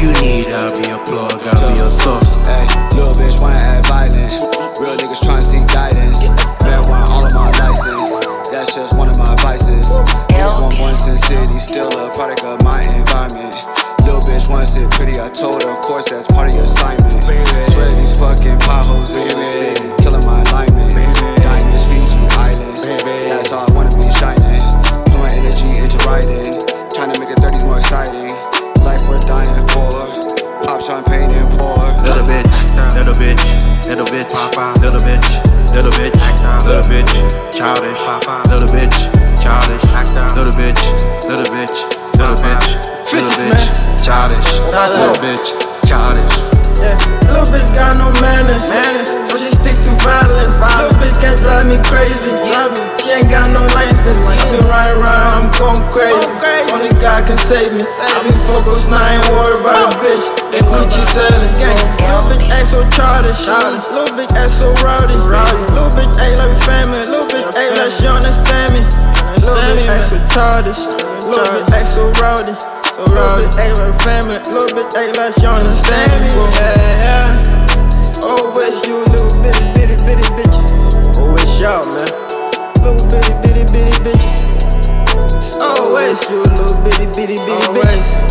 you need, I'll be your plug, I'll be your source. Ay, little bitch wanna act violent. Real niggas tryna seek guidance. Bad one, all of my license. That's just one of my vices. Niggas want one sincerity, still a product of my environment. Little bitch wanna sit pretty, I told her, of course that's part of your assignment. Swear these fucking potholes, baby, killing my alignment. Diamonds, Fiji Islands, that's how I wanna be shining. Put my energy into writing, trying to make the 30s more exciting. Life worth dying for, pop champagne and pour. Little bitch, little bitch, little bitch, little bitch, little bitch, little bitch, childish, little bitch, childish, little bitch, little bitch, little bitch, little bitch, childish, little bitch, childish. Yeah, little bitch got no manners, so she stick to violence. Little bitch can drive me crazy, she ain't got no license. Been riding around, I'm going crazy. Only God can save me. I be focused, now I ain't worried about a bitch. That Gucci selling. Little bitch act so childish. Little bitch act so rowdy. Little bitch act like we family. Little bitch act like she understand me. Little bitch act so childish. Little bitch act so rowdy. Little bitch act like family. Little bitch act like she understand me. Oh, wish you little bitty bitty bitty bitches. Oh, wish y'all, man. Little bitty bitty bitty bitches. Oh, wish you little bitty bitty bitty bitches.